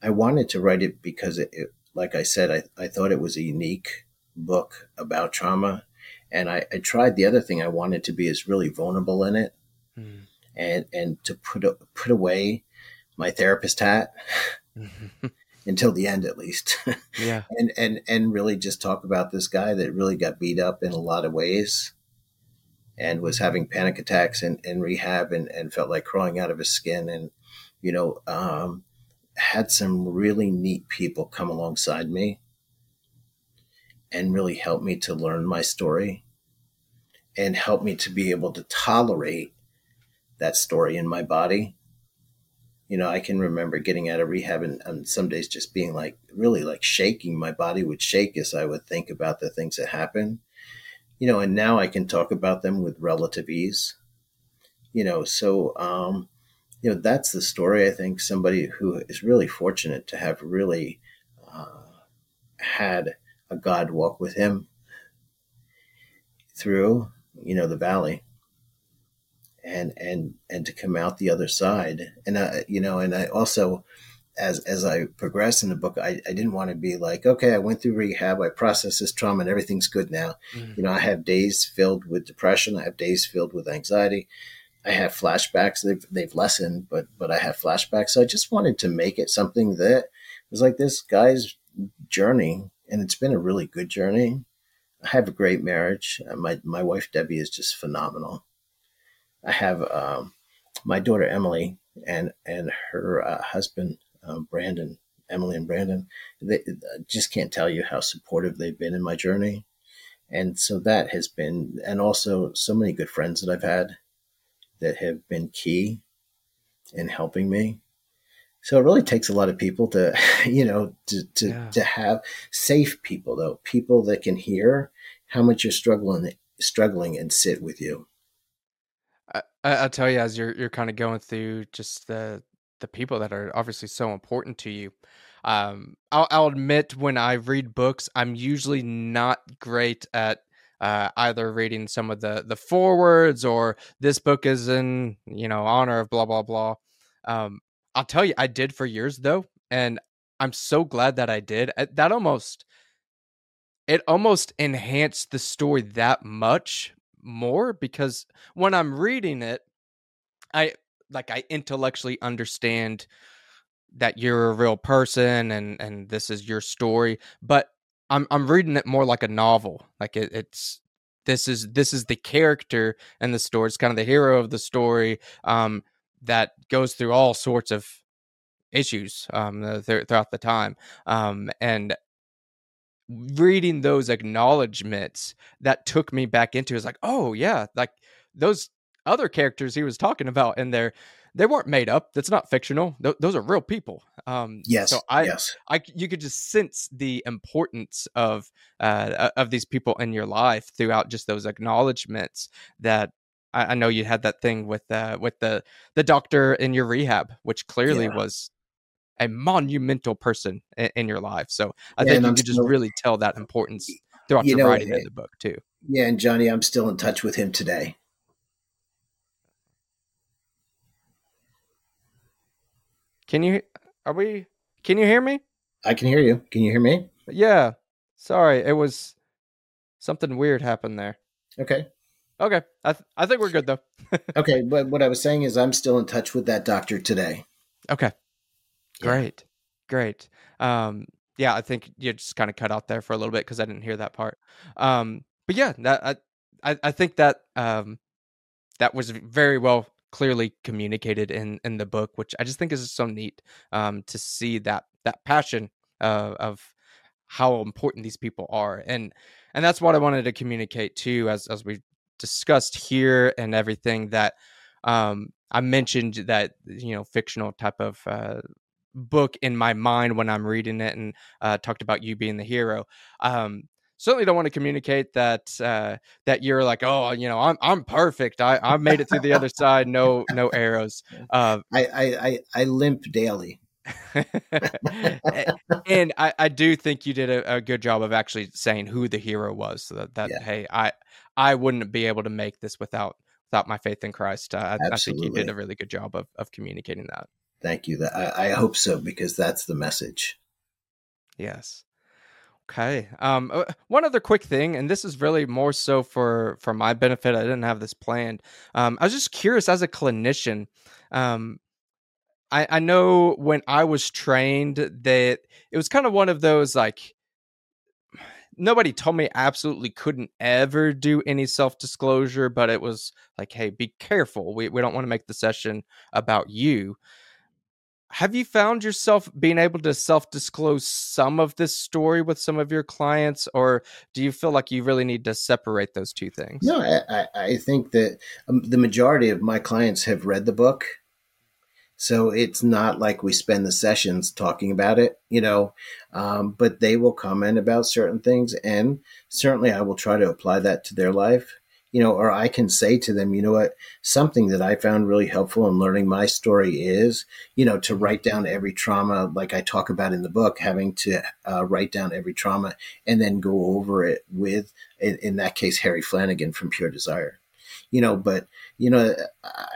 I wanted to write it because it, it like I said, I, I thought it was a unique book about trauma. And I, I tried the other thing I wanted to be is really vulnerable in it, mm. and and to put a, put away my therapist hat until the end, at least. Yeah. And and and really just talk about this guy that really got beat up in a lot of ways, and was having panic attacks and in rehab, and and felt like crawling out of his skin, and you know um, had some really neat people come alongside me and really helped me to learn my story and helped me to be able to tolerate that story in my body. You know, I can remember getting out of rehab and, and some days just being like, really like shaking. My body would shake as I would think about the things that happened, you know, and now I can talk about them with relative ease, you know, so, um, you know, that's the story. I think somebody who is really fortunate to have really uh, had a God walk with him through, you know, the valley, and, and, and to come out the other side. And, I, you know, and I also, as, as I progressed in the book, I, I didn't want to be like, okay, I went through rehab, I processed this trauma and everything's good now. Mm-hmm. You know, I have days filled with depression. I have days filled with anxiety. I have flashbacks. They've, they've lessened, but, but I have flashbacks. So I just wanted to make it something that was like this guy's journey. And it's been a really good journey. I have a great marriage. My my wife, Debbie, is just phenomenal. I have um, my daughter, Emily, and, and her uh, husband, um, Brandon, Emily and Brandon. They, I just can't tell you how supportive they've been in my journey. And so that has been, and also so many good friends that I've had that have been key in helping me. So it really takes a lot of people to, you know, to to, yeah. to have safe people, though, people that can hear how much you're struggling, struggling and sit with you. I, I'll tell you, as you're you're kind of going through just the the people that are obviously so important to you. Um, I'll, I'll admit, when I read books, I'm usually not great at Uh, either reading some of the the forewords or this book is in, you know, honor of blah, blah, blah. Um, I'll tell you, I did for years, though. And I'm so glad that I did. That almost, it almost enhanced the story that much more, because when I'm reading it, I like, I intellectually understand that you're a real person and, and this is your story, but I'm I'm reading it more like a novel. Like it, it's this is this is the character in the story. It's kind of the hero of the story um, that goes through all sorts of issues um, th- throughout the time. Um, and reading those acknowledgments, that took me back into is like, oh yeah, like those other characters he was talking about in there, they weren't made up. That's not fictional. Th- those are real people. Um, yes. So I, yes. I, you could just sense the importance of uh, of these people in your life throughout just those acknowledgments. That I, I know you had that thing with uh, with the the doctor in your rehab, which clearly yeah. was a monumental person in, in your life. So I yeah, think you I'm could still, just really tell that importance throughout you your know, writing it, in the book too. Yeah, and Johnny, I'm still in touch with him today. Can you, are we, can you hear me? I can hear you. Can you hear me? Yeah. Sorry. It was something weird happened there. Okay. Okay. I th- I think we're good though. Okay. But what I was saying is I'm still in touch with that doctor today. Okay. Great. Yeah. Great. Um, yeah, I think you just kind of cut out there for a little bit cause I didn't hear that part. Um, but yeah, that, I, I, I think that, um, that was very well clearly communicated in, in the book, which I just think is so neat um, to see that that passion uh, of how important these people are. And and that's what I wanted to communicate too, as as we discussed here and everything that um, I mentioned that, you know, fictional type of uh, book in my mind when I'm reading it and uh, talked about you being the hero. Um, Certainly don't want to communicate that uh, that you're like, oh, you know, I'm I'm perfect. I, I made it to the other side. No, no arrows. Uh, I, I I limp daily. And I, I do think you did a, a good job of actually saying who the hero was. So that, that yeah. hey, I I wouldn't be able to make this without without my faith in Christ. Uh, I, I think you did a really good job of of communicating that. Thank you. I, I hope so, because that's the message. Yes. Okay. Um, uh, one other quick thing, and this is really more so for, for my benefit. I didn't have this planned. Um, I was just curious as a clinician. Um, I, I know when I was trained that it was kind of one of those, like, nobody told me I absolutely couldn't ever do any self-disclosure, but it was like, hey, be careful. We we don't want to make the session about you. Have you found yourself being able to self-disclose some of this story with some of your clients, or do you feel like you really need to separate those two things? No, I, I think that the majority of my clients have read the book. So it's not like we spend the sessions talking about it, you know, um, but they will comment about certain things. And certainly I will try to apply that to their life, you know, or I can say to them, you know what, something that I found really helpful in learning my story is, you know, to write down every trauma, like I talk about in the book, having to uh, write down every trauma and then go over it with, in, in that case, Harry Flanagan from Pure Desire, you know, but, you know,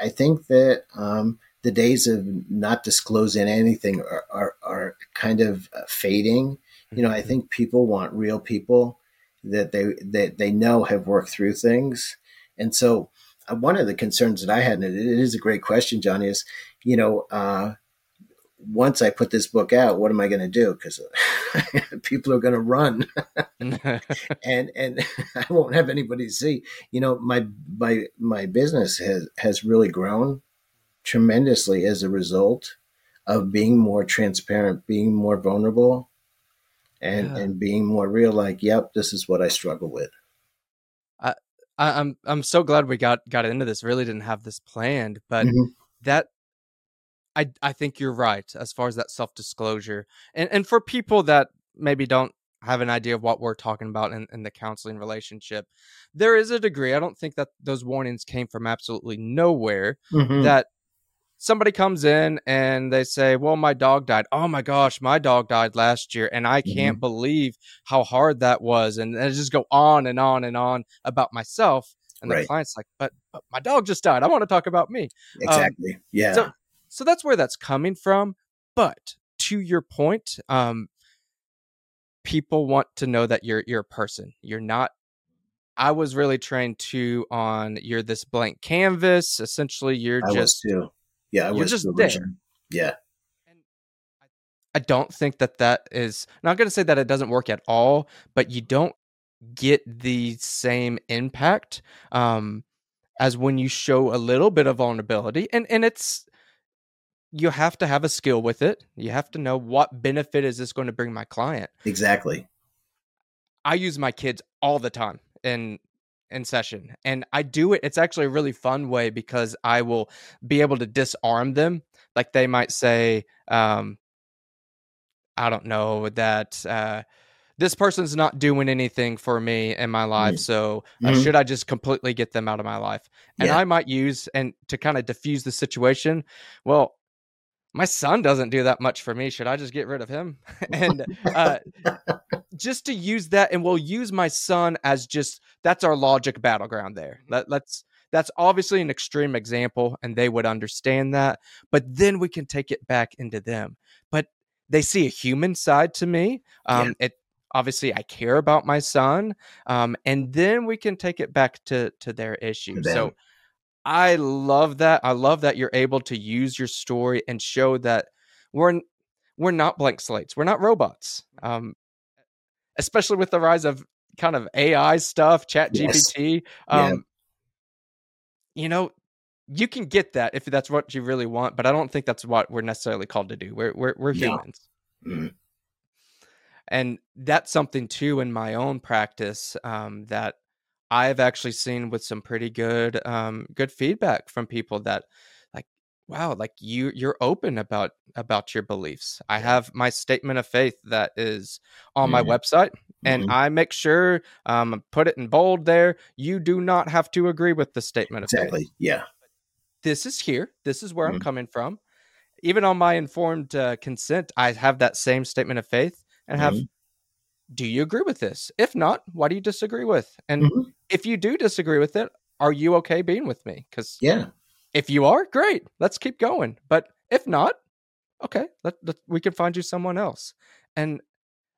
I think that, um, the days of not disclosing anything are, are, are kind of fading. You know, I think people want real people that they, that they know have worked through things. And so one of the concerns that I had, and it is a great question, John, is, you know, uh, once I put this book out, what am I going to do? Because people are going to run, and and I won't have anybody to see. You know, my my my business has has really grown tremendously as a result of being more transparent, being more vulnerable, and, yeah. and being more real, like, yep, this is what I struggle with. I, I, I'm I'm so glad we got, got into this. Really didn't have this planned, but mm-hmm. that I I think you're right as far as that self-disclosure. And and for people that maybe don't have an idea of what we're talking about in, in the counseling relationship, there is a degree. I don't think that those warnings came from absolutely nowhere, mm-hmm. that somebody comes in and they say, well, my dog died. Oh my gosh, my dog died last year. And I can't mm-hmm. believe how hard that was. And I just go on and on and on about myself. And right. the client's like, but, but my dog just died. I want to talk about me. Exactly. Um, yeah. So, so that's where that's coming from. But to your point, um, people want to know that you're, you're a person. You're not, I was really trained too on you're this blank canvas. Essentially, you're I just, was too. Yeah, I you're was just there. Yeah. And I don't think that that is, not going to say that it doesn't work at all, but you don't get the same impact um, as when you show a little bit of vulnerability. And and it's, you have to have a skill with it. You have to know what benefit is this going to bring my client. Exactly. I use my kids all the time in in session. And I do it. It's actually a really fun way because I will be able to disarm them. Like they might say, um, I don't know that uh, this person's not doing anything for me in my life. Mm-hmm. So uh, mm-hmm. should I just completely get them out of my life? And yeah. I might use, and to kind of diffuse the situation. Well, my son doesn't do that much for me. Should I just get rid of him? and uh, just to use that, and we'll use my son as just, that's our logic battleground there. Let, let's, that's obviously an extreme example and they would understand that, but then we can take it back into them. But they see a human side to me. Um, yeah. It obviously I care about my son. Um, and then we can take it back to, to their issue. Damn. So I love that. I love that you're able to use your story and show that we're we're not blank slates. We're not robots, um, especially with the rise of kind of A I stuff, Chat G P T. Yes. Um, yeah. You know, you can get that if that's what you really want, but I don't think that's what we're necessarily called to do. We're we're, we're humans, yeah. mm-hmm. and that's something too in my own practice um, that. I've actually seen with some pretty good, um, good feedback from people that like, wow, like you, you're open about, about your beliefs. I have my statement of faith that is on mm-hmm. my website and mm-hmm. I make sure, um, put it in bold there. You do not have to agree with the statement of faith. Exactly. Yeah. This is here. This is where mm-hmm. I'm coming from. Even on my informed uh, consent, I have that same statement of faith and mm-hmm. have, do you agree with this? If not, what do you disagree with? And mm-hmm. if you do disagree with it, are you okay being with me? Because yeah. if you are, great. Let's keep going. But if not, okay, let, let, we can find you someone else. And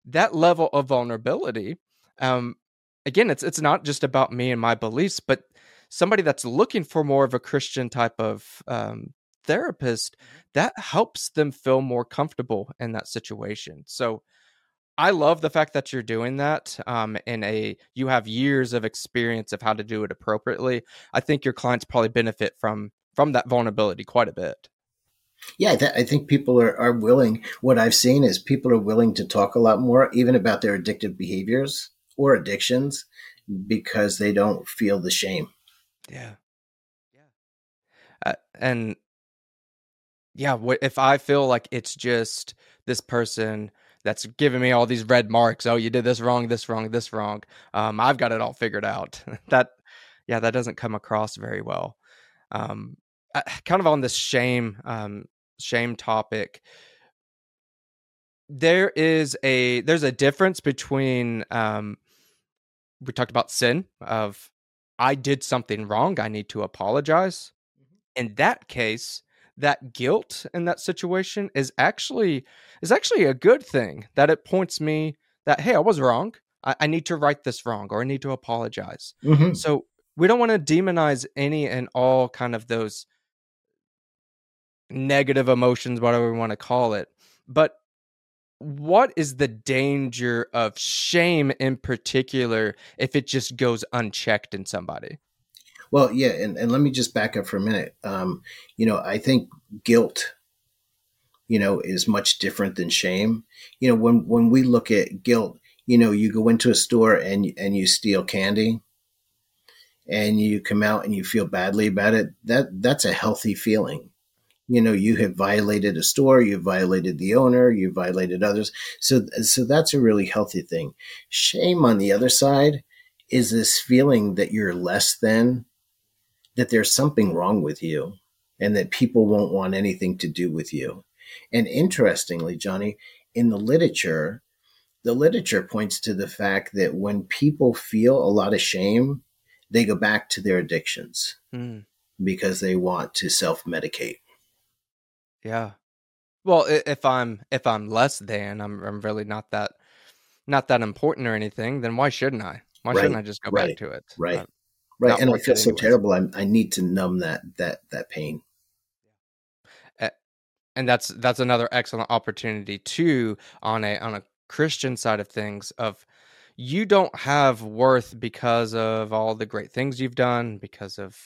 that level of vulnerability, um, again, it's it's not just about me and my beliefs, but somebody that's looking for more of a Christian type of um, therapist, that helps them feel more comfortable in that situation. So I love the fact that you're doing that um, in a, you have years of experience of how to do it appropriately. I think your clients probably benefit from from that vulnerability quite a bit. Yeah, th- I think people are, are willing. What I've seen is people are willing to talk a lot more, even about their addictive behaviors or addictions, because they don't feel the shame. Yeah. Yeah. Uh, and yeah, what, if I feel like it's just this person that's giving me all these red marks, oh, you did this wrong, this wrong, this wrong. Um, I've got it all figured out. that, yeah, that doesn't come across very well. Um, I, kind of on this shame, um, shame topic, there is a, there's a difference between, um, we talked about sin of, I did something wrong, I need to apologize. Mm-hmm. In that case, that guilt in that situation is actually is actually a good thing, that it points me that, hey, I was wrong. I, I need to right this wrong, or I need to apologize. Mm-hmm. So we don't want to demonize any and all kind of those negative emotions, whatever we want to call it. But what is the danger of shame in particular if it just goes unchecked in somebody? Well, yeah, and, and let me just back up for a minute. Um, you know, I think guilt, you know, is much different than shame. You know, when, when we look at guilt, you know, you go into a store and and you steal candy and you come out and you feel badly about it. That that's a healthy feeling. You know, you have violated a store, you violated the owner, you violated others. So, so that's a really healthy thing. Shame on the other side is this feeling that you're less than, that there's something wrong with you and that people won't want anything to do with you. And interestingly, Johnny, in the literature, the literature points to the fact that when people feel a lot of shame, they go back to their addictions mm. because they want to self-medicate. Yeah. Well, if I'm, if I'm less than, I'm, I'm really not that, not that important or anything, then why shouldn't I? Why right. shouldn't I just go right. back to it? Right. Not, right. Not and I feel so anyways. terrible. I I need to numb that, that, that pain. And that's, that's another excellent opportunity too, on a, on a Christian side of things, of you don't have worth because of all the great things you've done, because of,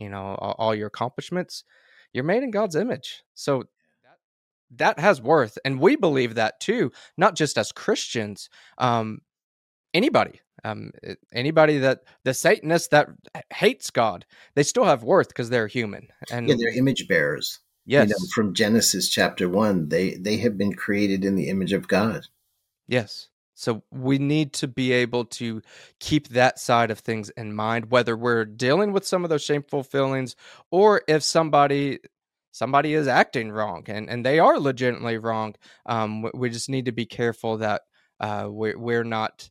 you know, all, all your accomplishments. You're made in God's image. So that, that has worth. And we believe that too, not just as Christians, um, anybody, um, anybody that the Satanist that hates God, they still have worth because they're human. And yeah, they're image bearers. Yes. You know, from Genesis chapter one, they, they have been created in the image of God. Yes. So we need to be able to keep that side of things in mind, whether we're dealing with some of those shameful feelings or if somebody somebody is acting wrong and, and they are legitimately wrong. Um, we just need to be careful that uh, we're, we're not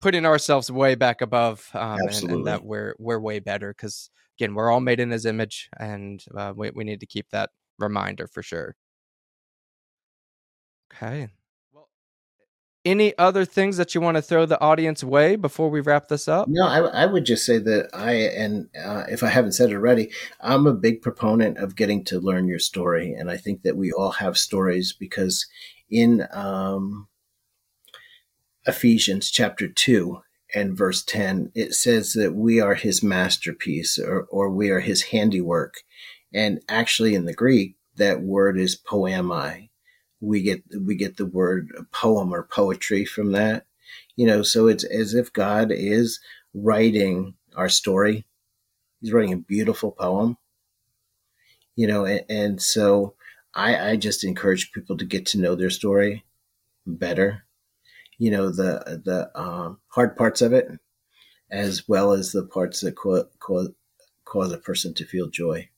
putting ourselves way back above um, and, and that we're we're way better because, again, we're all made in his image and uh, we, we need to keep that reminder for sure. Okay. Any other things that you want to throw the audience way before we wrap this up? No, I, I would just say that I, and uh, if I haven't said it already, I'm a big proponent of getting to learn your story. And I think that we all have stories because in um, Ephesians chapter two and verse ten, it says that we are his masterpiece or, or we are his handiwork. And actually in the Greek, that word is poemai. We get we get the word poem or poetry from that, you know. So it's as if God is writing our story. He's writing a beautiful poem, you know. And, and so I, I just encourage people to get to know their story better, you know, the the um, hard parts of it, as well as the parts that co- co- cause a person to feel joy.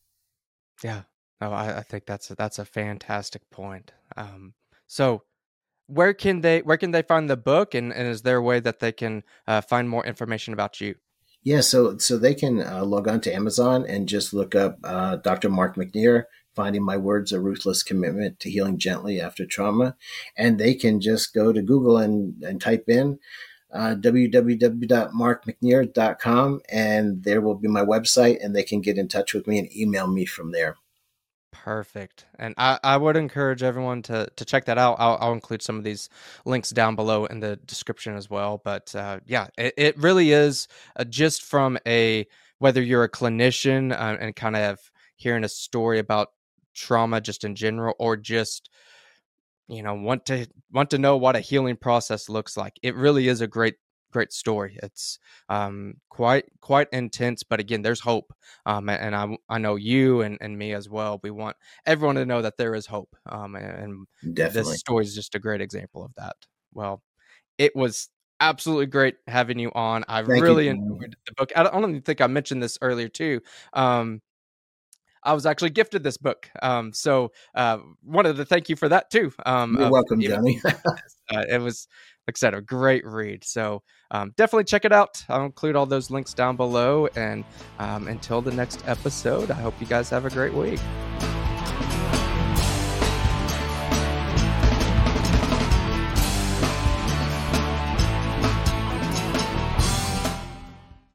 Yeah. Oh, I, I think that's a, that's a fantastic point. Um, so, where can they where can they find the book, and, and is there a way that they can uh, find more information about you? Yeah, so so they can uh, log on to Amazon and just look up uh, Doctor Mark McNear, Finding My Words: A Ruthless Commitment to Healing Gently After Trauma. And they can just go to Google and, and type in uh, w w w dot mark mcnear dot com, and there will be my website, and they can get in touch with me and email me from there. Perfect. And I, I would encourage everyone to to check that out. I'll, I'll include some of these links down below in the description as well. But uh, yeah, it, it really is uh, just from a, whether you're a clinician uh, and kind of hearing a story about trauma just in general, or just, you know, want to want to know what a healing process looks like. It really is a great Great story. It's um, quite quite intense, but again, there's hope. Um, and I I know you and, and me as well. We want everyone to know that there is hope. Um, and Definitely. This story is just a great example of that. Well, it was absolutely great having you on. I Thank really you. enjoyed the book. I don't, I don't think I mentioned this earlier too. Um, I was actually gifted this book. Um, so uh, wanted to thank you for that too. Um, You're um, welcome, Johnny. uh, it was. Like I said, a great read. So um, definitely check it out. I'll include all those links down below. And um, until the next episode, I hope you guys have a great week.